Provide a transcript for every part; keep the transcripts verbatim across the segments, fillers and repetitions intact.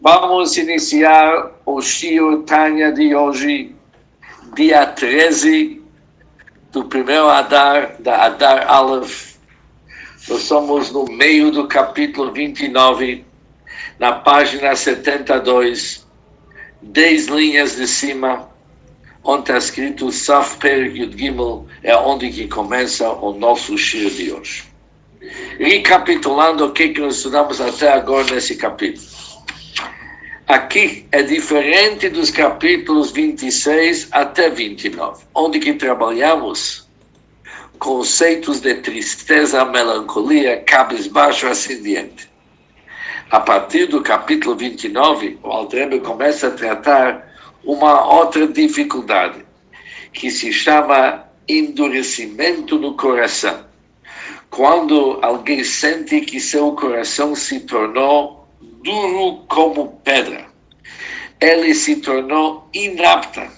Vamos iniciar o Shiro Tanya de hoje, dia treze do primeiro Adar, da Adar Aleph. Nós somos no meio do capítulo vinte e nove, na página setenta e dois, dez linhas de cima, onde está escrito Saf Per Gimel, é onde que começa o nosso Shiro de hoje. Recapitulando o que, que nós estudamos até agora nesse capítulo. Aqui é diferente dos capítulos vinte e seis até vinte e nove, onde que trabalhamos conceitos de tristeza, melancolia, cabisbaixo, assim diante. A partir do capítulo vinte e nove, o Alter Rebbe começa a tratar uma outra dificuldade, que se chama endurecimento do coração. Quando alguém sente que seu coração se tornou duro como pedra. Ele se tornou inapta.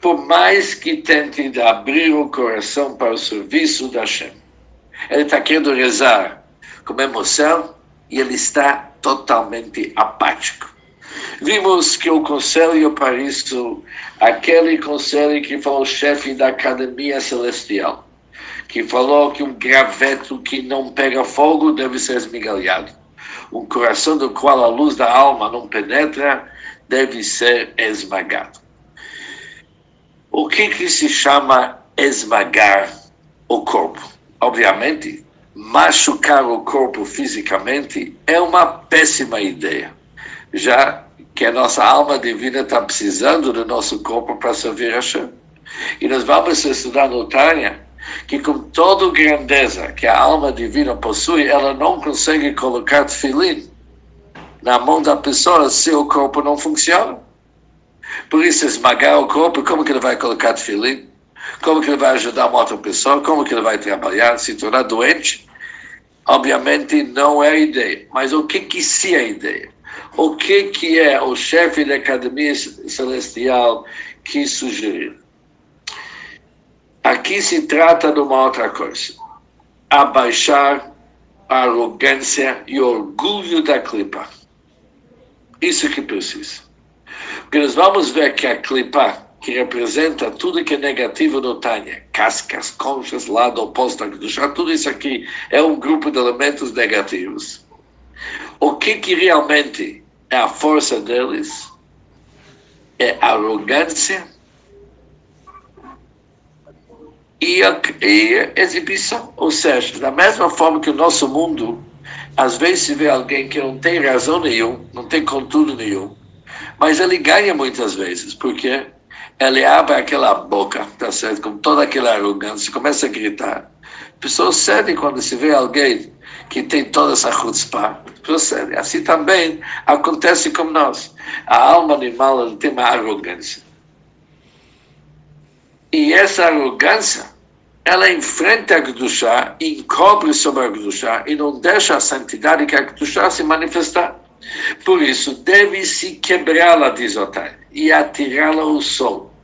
Por mais que tente abrir o coração para o serviço da Shem. Ele está querendo rezar com emoção e ele está totalmente apático. Vimos que o conselho para isso, aquele conselho que foi o chefe da Academia Celestial, que falou que um graveto que não pega fogo deve ser esmigalhado. Um coração do qual a luz da alma não penetra, deve ser esmagado. O que, que se chama esmagar o corpo? Obviamente, machucar o corpo fisicamente é uma péssima ideia, já que a nossa alma divina está precisando do nosso corpo para servir a Hashem. E nós vamos estudar no Tânia, que com toda a grandeza que a alma divina possui, ela não consegue colocar tefilim na mão da pessoa se o corpo não funciona. Por isso, esmagar o corpo, como que ele vai colocar tefilim? Como que ele vai ajudar uma outra pessoa? Como que ele vai trabalhar, se tornar doente? Obviamente não é a ideia. Mas o que que se é a ideia? O que que é o chefe da Academia Celestial que sugeriu? Aqui se trata de uma outra coisa. Abaixar a arrogância e o orgulho da clipa. Isso que precisa. Porque nós vamos ver que a clipa, que representa tudo que é negativo no Tânia, cascas, conchas, lado oposto da Kudusha, tudo isso aqui é um grupo de elementos negativos. O que, que realmente é a força deles? É a arrogância E, e exibição, ou seja, da mesma forma que o nosso mundo, às vezes se vê alguém que não tem razão nenhum, não tem conteúdo nenhum, mas ele ganha muitas vezes, porque ele abre aquela boca, tá certo? Com toda aquela arrogância, começa a gritar. A pessoa cede quando se vê alguém que tem toda essa chutzpah, a pessoa cede. Assim também acontece com nós. A alma animal ela tem uma arrogância. E essa arrogância, ela enfrenta a Kudusha, encobre sobre a Kudusha e não deixa a santidade que a Kudusha se manifestar. Por isso, deve-se quebrá-la, diz o Taim, e atirá-la ao sol.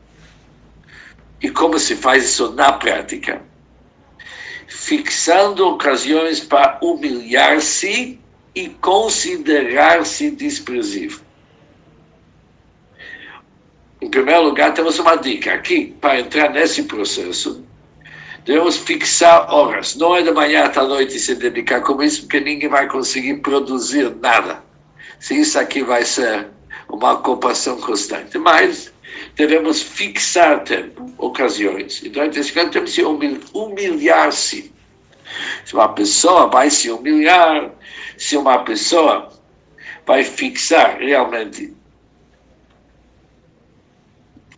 E como se faz isso na prática? Fixando ocasiões para humilhar-se e considerar-se desprezível. Em primeiro lugar, temos uma dica aqui, para entrar nesse processo, devemos fixar horas. Não é de manhã até a noite se dedicar com isso, porque ninguém vai conseguir produzir nada. Se isso aqui vai ser uma ocupação constante. Mas devemos fixar tempo, ocasiões. E durante esse tempo temos que humilhar-se. Se uma pessoa vai se humilhar, se uma pessoa vai fixar realmente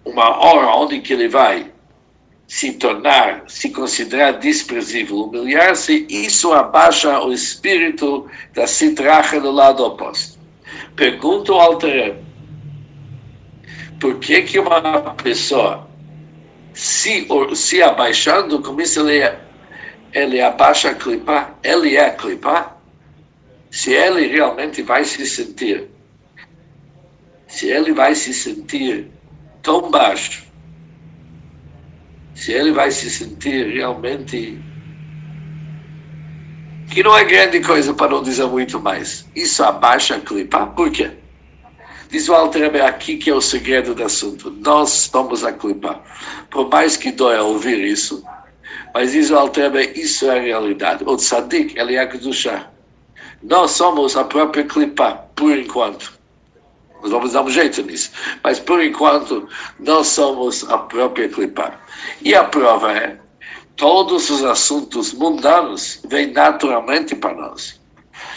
uma hora onde que ele vai se tornar, se considerar desprezível, humilhar-se, isso abaixa o espírito da Sitra Achra do lado oposto. Pergunta ao Alter Rebbe, por que que uma pessoa, se, se abaixando, como isso ele, é, ele abaixa a clipa, ele é a clipa, se ele realmente vai se sentir, se ele vai se sentir tão baixo, se ele vai se sentir realmente que não é grande coisa, para não dizer muito mais, isso abaixa a clipa. Por quê? Diz o Alter Rebbe aqui que é o segredo do assunto. Nós somos a clipa. Por mais que doia ouvir isso, mas diz o Alter Rebbe, isso é a realidade. O Tzadik, ele é a Kudusha. Nós somos a própria clipa, por enquanto. Nós vamos dar um jeito nisso. Mas, por enquanto, nós somos a própria clipa. E a prova é, todos os assuntos mundanos vêm naturalmente para nós.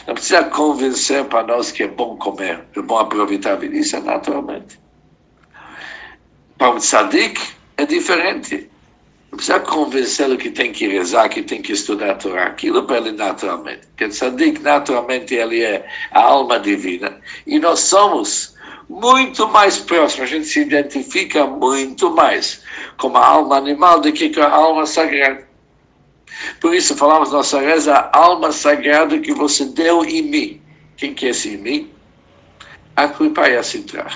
Não precisa convencer para nós que é bom comer, é bom aproveitar a vida. Isso é naturalmente. Para um tzadik, é diferente. Não precisa convencê-lo que tem que rezar, que tem que estudar a Torá. Aquilo para ele naturalmente. Porque o tzadik, naturalmente, ele é a alma divina. E nós somos muito mais próximos. A gente se identifica muito mais com a alma animal do que com a alma sagrada. Por isso, falamos nossa reza, a alma sagrada que você deu em mim. Quem que é esse em mim? A clipa e a Sitra.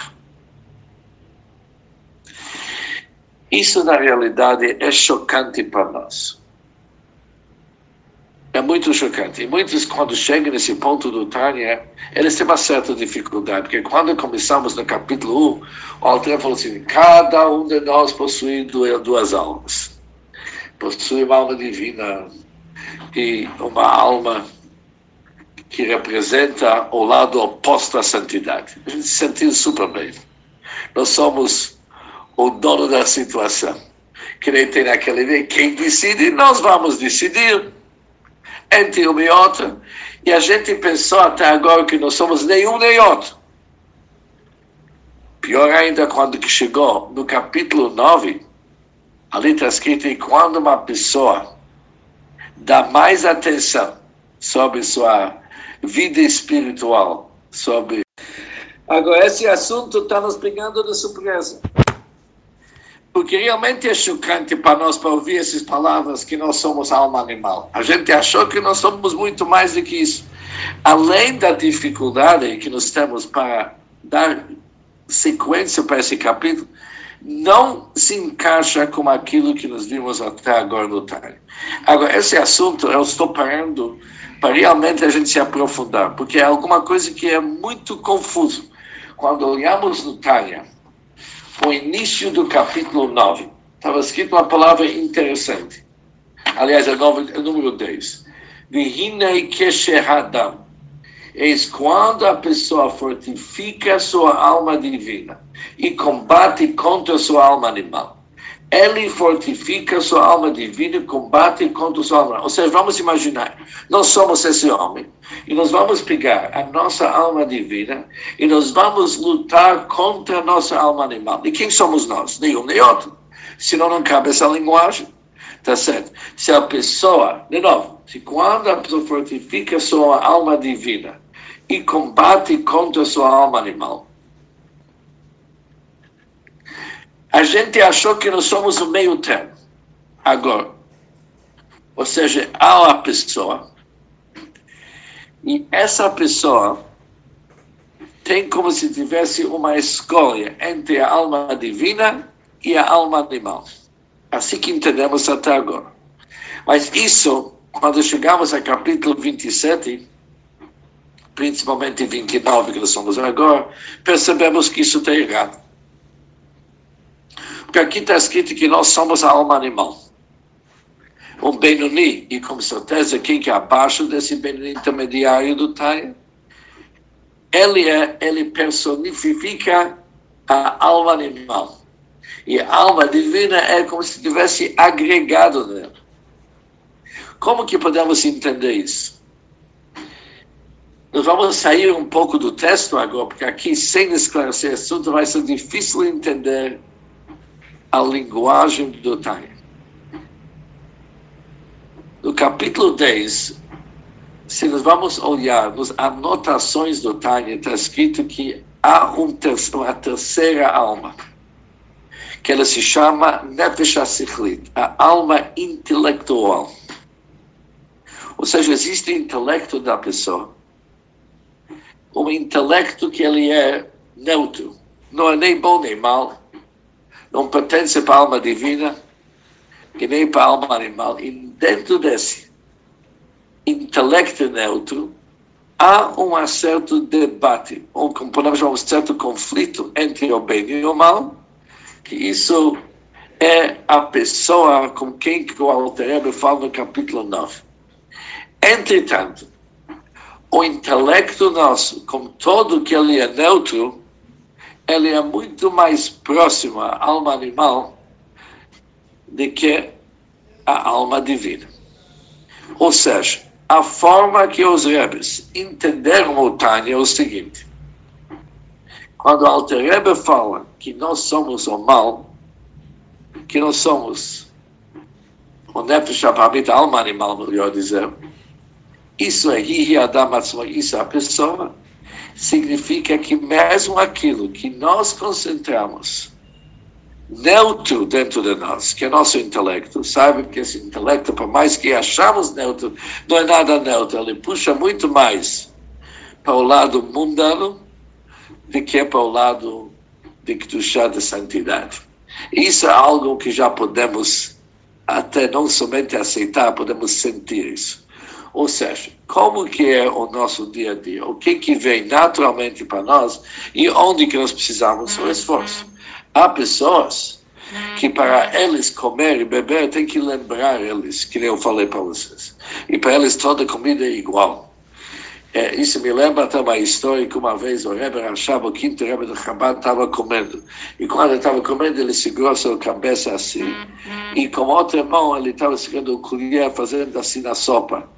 Isso, na realidade, é chocante para nós. É muito chocante. E muitos, quando chegam nesse ponto do Tânia, eles têm uma certa dificuldade. Porque quando começamos no capítulo um, o Altria falou assim, cada um de nós possui duas almas. Possui uma alma divina e uma alma que representa o lado oposto à santidade. A gente se sentiu super bem. Nós somos o dono da situação. Que nem tem naquela ideia, quem decide, nós vamos decidir entre um e outro. E a gente pensou até agora que não somos nenhum nem outro. Pior ainda, quando chegou no capítulo nove, ali está escrito, e quando uma pessoa dá mais atenção sobre sua vida espiritual, sobre... Agora, esse assunto está nos pegando de surpresa. Porque realmente é chocante para nós, para ouvir essas palavras, que nós somos alma animal. A gente achou que nós somos muito mais do que isso. Além da dificuldade que nós temos para dar sequência para esse capítulo, não se encaixa com aquilo que nós vimos até agora no Taim. Agora, esse assunto eu estou parando para realmente a gente se aprofundar, porque é alguma coisa que é muito confuso. Quando olhamos no Taim, o início do capítulo nove, estava escrito uma palavra interessante. Aliás, é o número dez. Vihinei Keshe adam. Eis quando a pessoa fortifica sua alma divina e combate contra sua alma animal. Ele fortifica sua alma divina e combate contra sua alma animal. Ou seja, vamos imaginar, nós somos esse homem e nós vamos pegar a nossa alma divina e nós vamos lutar contra a nossa alma animal. E quem somos nós? Nenhum nem outro. Senão não cabe essa linguagem. Tá certo? Se a pessoa, de novo, se quando a pessoa fortifica sua alma divina e combate contra sua alma animal. A gente achou que nós somos o meio termo. Agora, ou seja, há uma pessoa, e essa pessoa tem como se tivesse uma escolha entre a alma divina e a alma animal. Assim que entendemos até agora. Mas isso, quando chegamos ao capítulo vinte e sete... principalmente vinte e nove, que nós somos agora, percebemos que isso está errado. Porque aqui está escrito que nós somos a alma animal. Um benuni, e com certeza quem que é abaixo desse benuni intermediário do Taim, ele, é, ele personifica a alma animal. E a alma divina é como se tivesse agregado nela. Como que podemos entender isso? Nós vamos sair um pouco do texto agora, porque aqui, sem esclarecer assunto, vai ser difícil entender a linguagem do Taim. No capítulo dez, se nós vamos olhar nas anotações do Taim, está escrito que há um ter- uma terceira alma, que ela se chama nefesh hasichlit, a alma intelectual. Ou seja, existe o intelecto da pessoa, um intelecto que ele é neutro. Não é nem bom nem mal. Não pertence para a alma divina e nem para a alma animal. E dentro desse intelecto neutro há um certo debate, um, podemos chamar, um certo conflito entre o bem e o mal, que isso é a pessoa com quem que o Alter Rebbe fala no capítulo nove. Entretanto, o intelecto nosso, com todo que ele é neutro, ele é muito mais próximo à alma animal do que à alma divina. Ou seja, a forma que os Rebbes entenderam o Tânia é o seguinte. Quando o Alter Rebbe fala que nós somos o mal, que nós somos o nefesh HaBahamit, a alma animal, melhor dizer, isso é Hi Hi Adam, isso é a pessoa, significa que mesmo aquilo que nós concentramos neutro dentro de nós, que é nosso intelecto, sabe que esse intelecto, por mais que achamos neutro, não é nada neutro, ele puxa muito mais para o lado mundano do que para o lado de Kudusha, de santidade. Isso é algo que já podemos até não somente aceitar, podemos sentir isso. Ou seja, como que é o nosso dia a dia? O que que vem naturalmente para nós e onde que nós precisamos do esforço? Há pessoas que para eles comer e beber tem que lembrar eles, que nem eu falei para vocês. E para eles toda comida é igual. É, isso me lembra até uma história que uma vez o Rebbe Rashab, o quinto Rebbe do Chabad, estava comendo. E quando ele estava comendo, ele segurou sua cabeça assim. E com outra mão, ele estava segurando o colher, fazendo assim na sopa.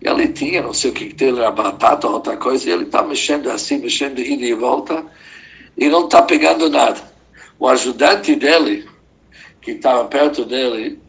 E ele tinha, não sei o que dele, era batata ou outra coisa, e ele estava mexendo assim, mexendo, indo e volta, e não está pegando nada. O ajudante dele, que estava perto dele,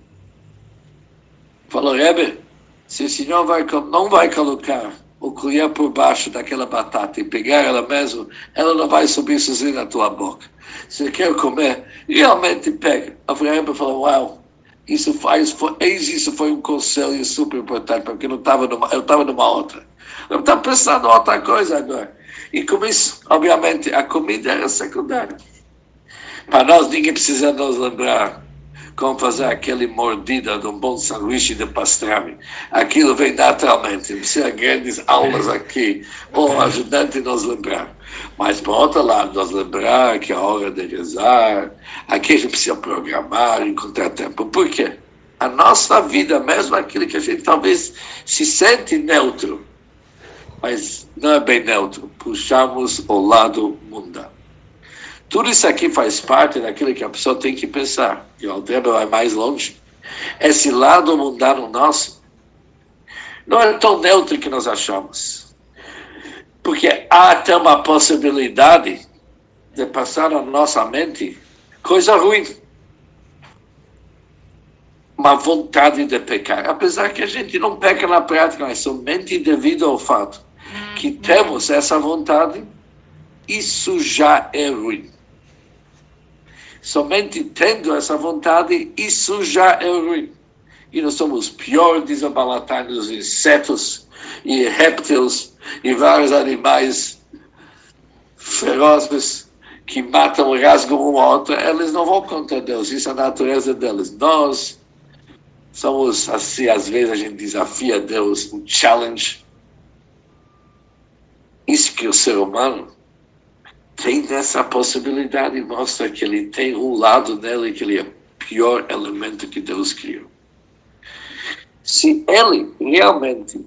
falou: Rebbe, se o senhor vai, não vai colocar o colher por baixo daquela batata e pegar ela mesmo, ela não vai subir sozinha na tua boca. Se quer comer, realmente pega. A Rebbe falou: uau, isso faz, foi, isso foi um conselho super importante, porque eu estava numa, numa outra. Eu estava pensando em outra coisa agora. E com isso, obviamente, a comida era secundária. Para nós, ninguém precisa nos lembrar como fazer aquela mordida de um bom sanduíche de pastrami. Aquilo vem naturalmente, não precisa grandes aulas aqui, ou um ajudante nos lembrar. Mas, por outro lado, nos lembrar que é a hora de rezar, aqui a gente precisa programar, encontrar tempo. Por quê? A nossa vida, mesmo aquilo que a gente talvez se sente neutro, mas não é bem neutro, puxamos o lado mundano. Tudo isso aqui faz parte daquilo que a pessoa tem que pensar. E o Alter Rebbe vai mais longe. Esse lado mundano nosso não é tão neutro que nós achamos. Porque há até uma possibilidade de passar na nossa mente coisa ruim. Uma vontade de pecar. Apesar que a gente não peca na prática, mas somente devido ao fato que temos essa vontade, isso já é ruim. Somente tendo essa vontade, isso já é ruim. E nós somos pior, diz a Malatânia, os insetos e répteis e vários animais ferozes que matam e rasgam um ao outro. Eles não vão contra Deus, isso é a natureza deles. Nós somos assim, às vezes a gente desafia Deus, um challenge. Isso que o ser humano tem essa possibilidade e mostra que ele tem um lado dele que ele é o pior elemento que Deus criou. Se ele realmente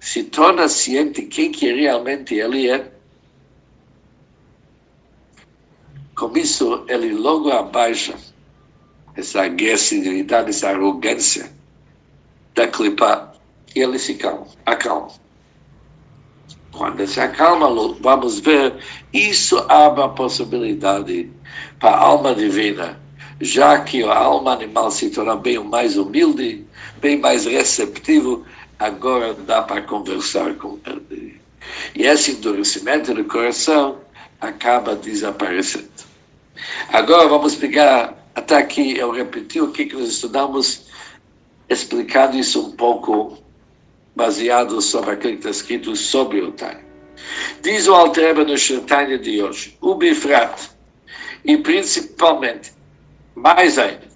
se torna ciente quem que realmente ele é, com isso ele logo abaixa essa agressividade, essa arrogância da clipa e ele se calma, acalma. Quando se acalma, vamos ver, isso abre a possibilidade para a alma divina, já que a alma animal se torna bem mais humilde, bem mais receptivo, agora dá para conversar com ele. E esse endurecimento do coração acaba desaparecendo. Agora vamos pegar, até aqui eu repeti o que, que nós estudamos, explicando isso um pouco baseado sobre aquilo que está escrito sobre o Taim. Diz o Alter Ebeno Shantanho de hoje, o Bifrat, e principalmente, mais ainda,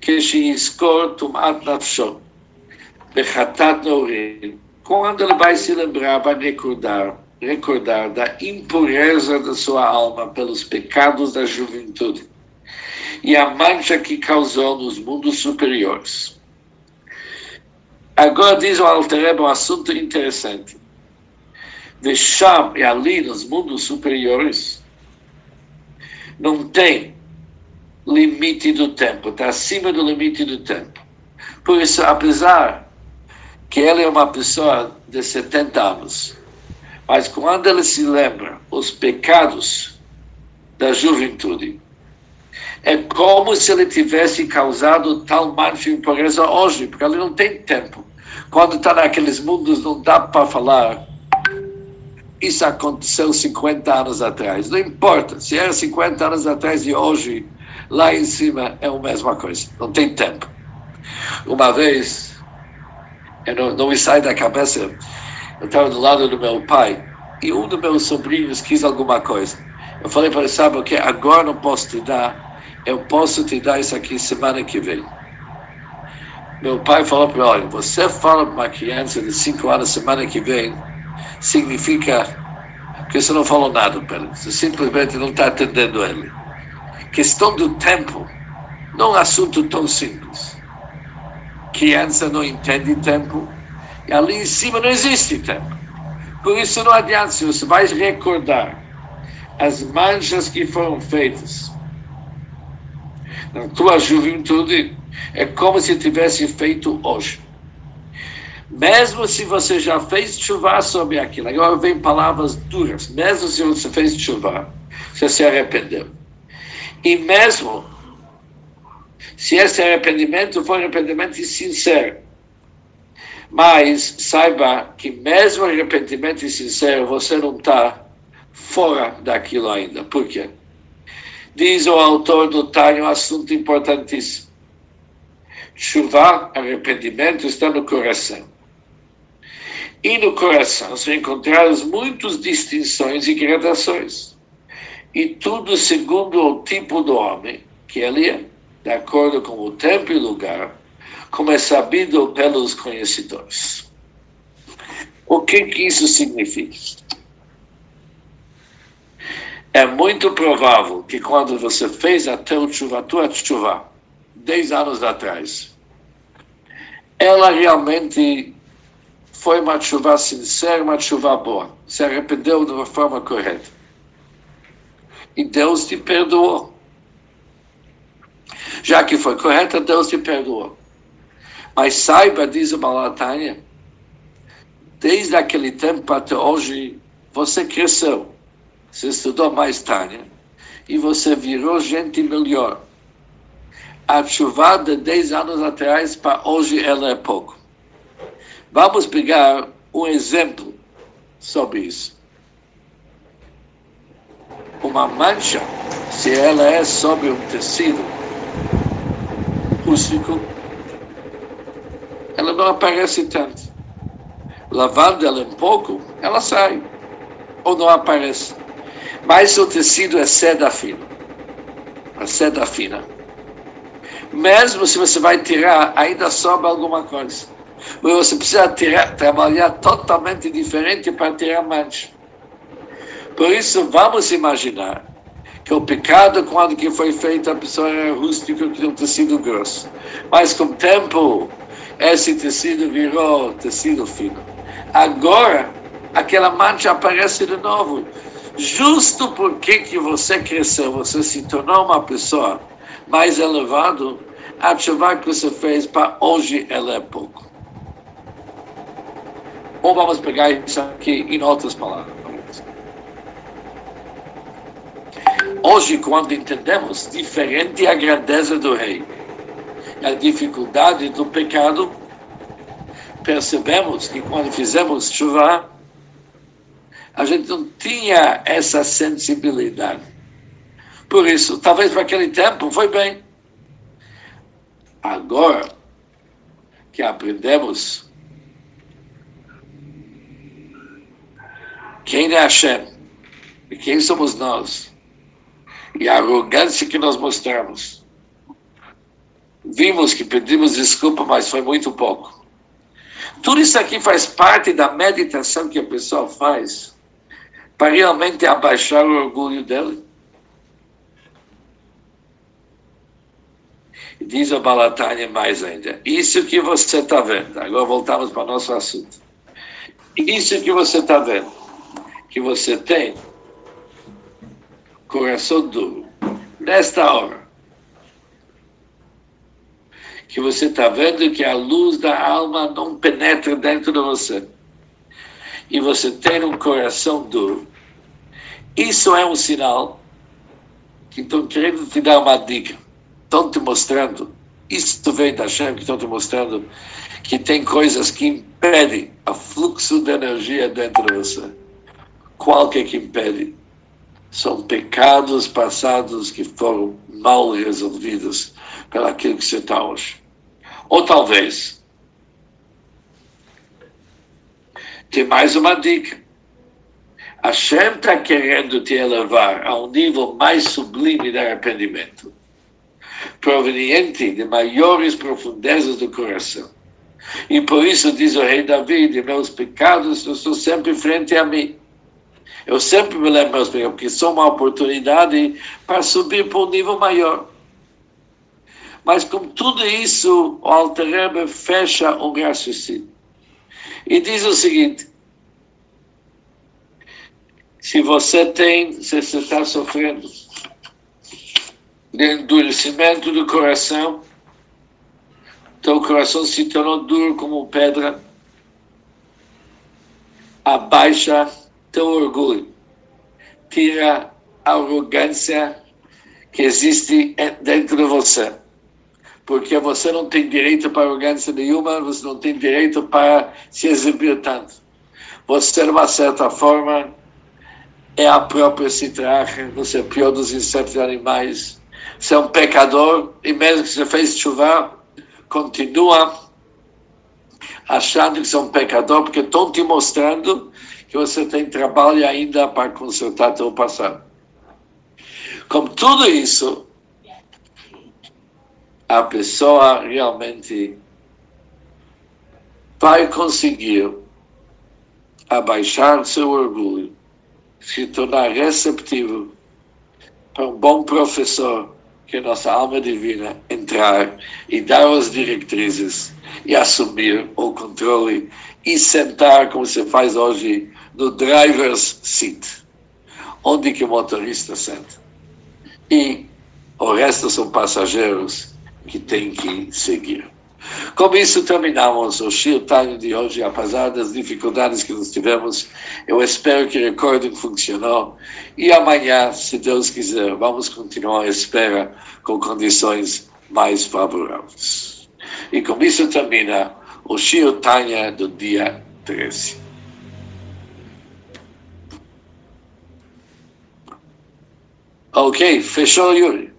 que se escortum ad nafso, bechatat norim, quando ele vai se lembrar, vai recordar, recordar da impureza da sua alma pelos pecados da juventude e a mancha que causou nos mundos superiores. Agora diz o Alter Rebbe um assunto interessante. De Shem e ali nos mundos superiores não tem limite do tempo, está acima do limite do tempo. Por isso, apesar que ele é uma pessoa de setenta anos, mas quando ele se lembra os pecados da juventude, é como se ele tivesse causado tal mancha e impureza hoje, porque ele não tem tempo. Quando está naqueles mundos, não dá para falar isso aconteceu cinquenta anos atrás. Não importa, se era cinquenta anos atrás e hoje, lá em cima, é a mesma coisa. Não tem tempo. Uma vez, eu não, não me sai da cabeça, eu estava do lado do meu pai, e um dos meus sobrinhos quis alguma coisa. Eu falei para ele, sabe o que? Agora não posso te dar, eu posso te dar isso aqui semana que vem. Meu pai falou para mim, olha, você fala para uma criança de cinco anos semana que vem, significa que você não falou nada para ele, você simplesmente não está atendendo ele. Questão do tempo, não é um assunto tão simples. Criança não entende tempo, e ali em cima não existe tempo. Por isso não adianta, se você vai recordar as manchas que foram feitas na tua juventude, é como se tivesse feito hoje. Mesmo se você já fez chuva sobre aquilo, agora vem palavras duras, mesmo se você fez chuva, você se arrependeu. E mesmo se esse arrependimento for um arrependimento sincero, mas saiba que mesmo arrependimento sincero, você não está fora daquilo ainda. Por quê? Diz o autor do Tânia um assunto importantíssimo. Chuvá, arrependimento, está no coração. E no coração são encontradas muitas distinções e gradações. E tudo segundo o tipo do homem, que ele é, de acordo com o tempo e lugar, como é sabido pelos conhecedores. O que, que isso significa? É muito provável que quando você fez até o Chuvatu Chuvá, dez anos atrás, ela realmente foi uma chuva sincera, uma chuva boa. Se arrependeu de uma forma correta. E Deus te perdoou. Já que foi correta, Deus te perdoou. Mas saiba, diz a Malatânia, desde aquele tempo até hoje, você cresceu. Você estudou mais Tânia e você virou gente melhor. A chuva de dez anos atrás para hoje ela é pouco. Vamos pegar um exemplo sobre isso. Uma mancha, se ela é sobre um tecido rústico, ela não aparece tanto. Lavando ela um pouco, ela sai ou não aparece. Mas o tecido é seda fina. A seda fina. Mesmo se você vai tirar, ainda sobra alguma coisa. Mas você precisa tirar, trabalhar totalmente diferente para tirar mancha. Por isso, vamos imaginar que o pecado, quando que foi feito, a pessoa era rústica, que tinha um tecido grosso. Mas com o tempo, esse tecido virou tecido fino. Agora, aquela mancha aparece de novo. Justo porque que você cresceu, você se tornou uma pessoa mais elevada, a chuva que você fez para hoje ela é pouco. Ou vamos pegar isso aqui em outras palavras. Hoje, quando entendemos diferente a grandeza do rei e a dificuldade do pecado, percebemos que quando fizemos chuva, a gente não tinha essa sensibilidade. Por isso, talvez para aquele tempo foi bem. Agora que aprendemos quem é Hashem e quem somos nós e a arrogância que nós mostramos, vimos que pedimos desculpa, mas foi muito pouco. Tudo isso aqui faz parte da meditação que a pessoa faz para realmente abaixar o orgulho dela. E diz a Malatânia mais ainda, isso que você está vendo, agora voltamos para o nosso assunto, isso que você está vendo, que você tem coração duro, nesta hora, que você está vendo que a luz da alma não penetra dentro de você, e você tem um coração duro, isso é um sinal que estão querendo te dar uma dica, estão te mostrando, isso vem da Shem, que estão te mostrando que tem coisas que impedem o fluxo de energia dentro de você. Qual que é que impede? São pecados passados que foram mal resolvidos pelo aquilo que você está hoje. Ou talvez, tem mais uma dica. Hashem está querendo te elevar a um nível mais sublime de arrependimento, proveniente de maiores profundezas do coração. E por isso diz o rei David, meus pecados estão sempre frente a mim. Eu sempre me lembro, meus pecados, porque são uma oportunidade para subir para um nível maior. Mas com tudo isso, o Alter Rebbe fecha o raciocínio. E diz o seguinte, se você tem, se você está sofrendo de endurecimento do coração, teu coração se tornou duro como pedra, abaixa teu orgulho, tira a arrogância que existe dentro de você, porque você não tem direito para arrogância nenhuma, você não tem direito para se exibir tanto. Você, de uma certa forma, é a própria Sitra Achra, você é o pior dos insetos e animais, você é um pecador, e mesmo que você fez Chuvá, continua achando que você é um pecador, porque estão te mostrando que você tem trabalho ainda para consertar teu passado. Com tudo isso, a pessoa realmente vai conseguir abaixar seu orgulho, se tornar receptivo para um bom professor, que a nossa alma divina entrar e dar as diretrizes e assumir o controle e sentar, como se faz hoje, no driver's seat, onde que o motorista senta. E o resto são passageiros que têm que seguir. Com isso terminamos o Shiro Tanya de hoje, apesar das dificuldades que nós tivemos. Eu espero que o recording funcionou. E amanhã, se Deus quiser, vamos continuar a espera com condições mais favoráveis. E com isso termina o Shiro Tanya do dia treze. Ok, fechou, Yuri.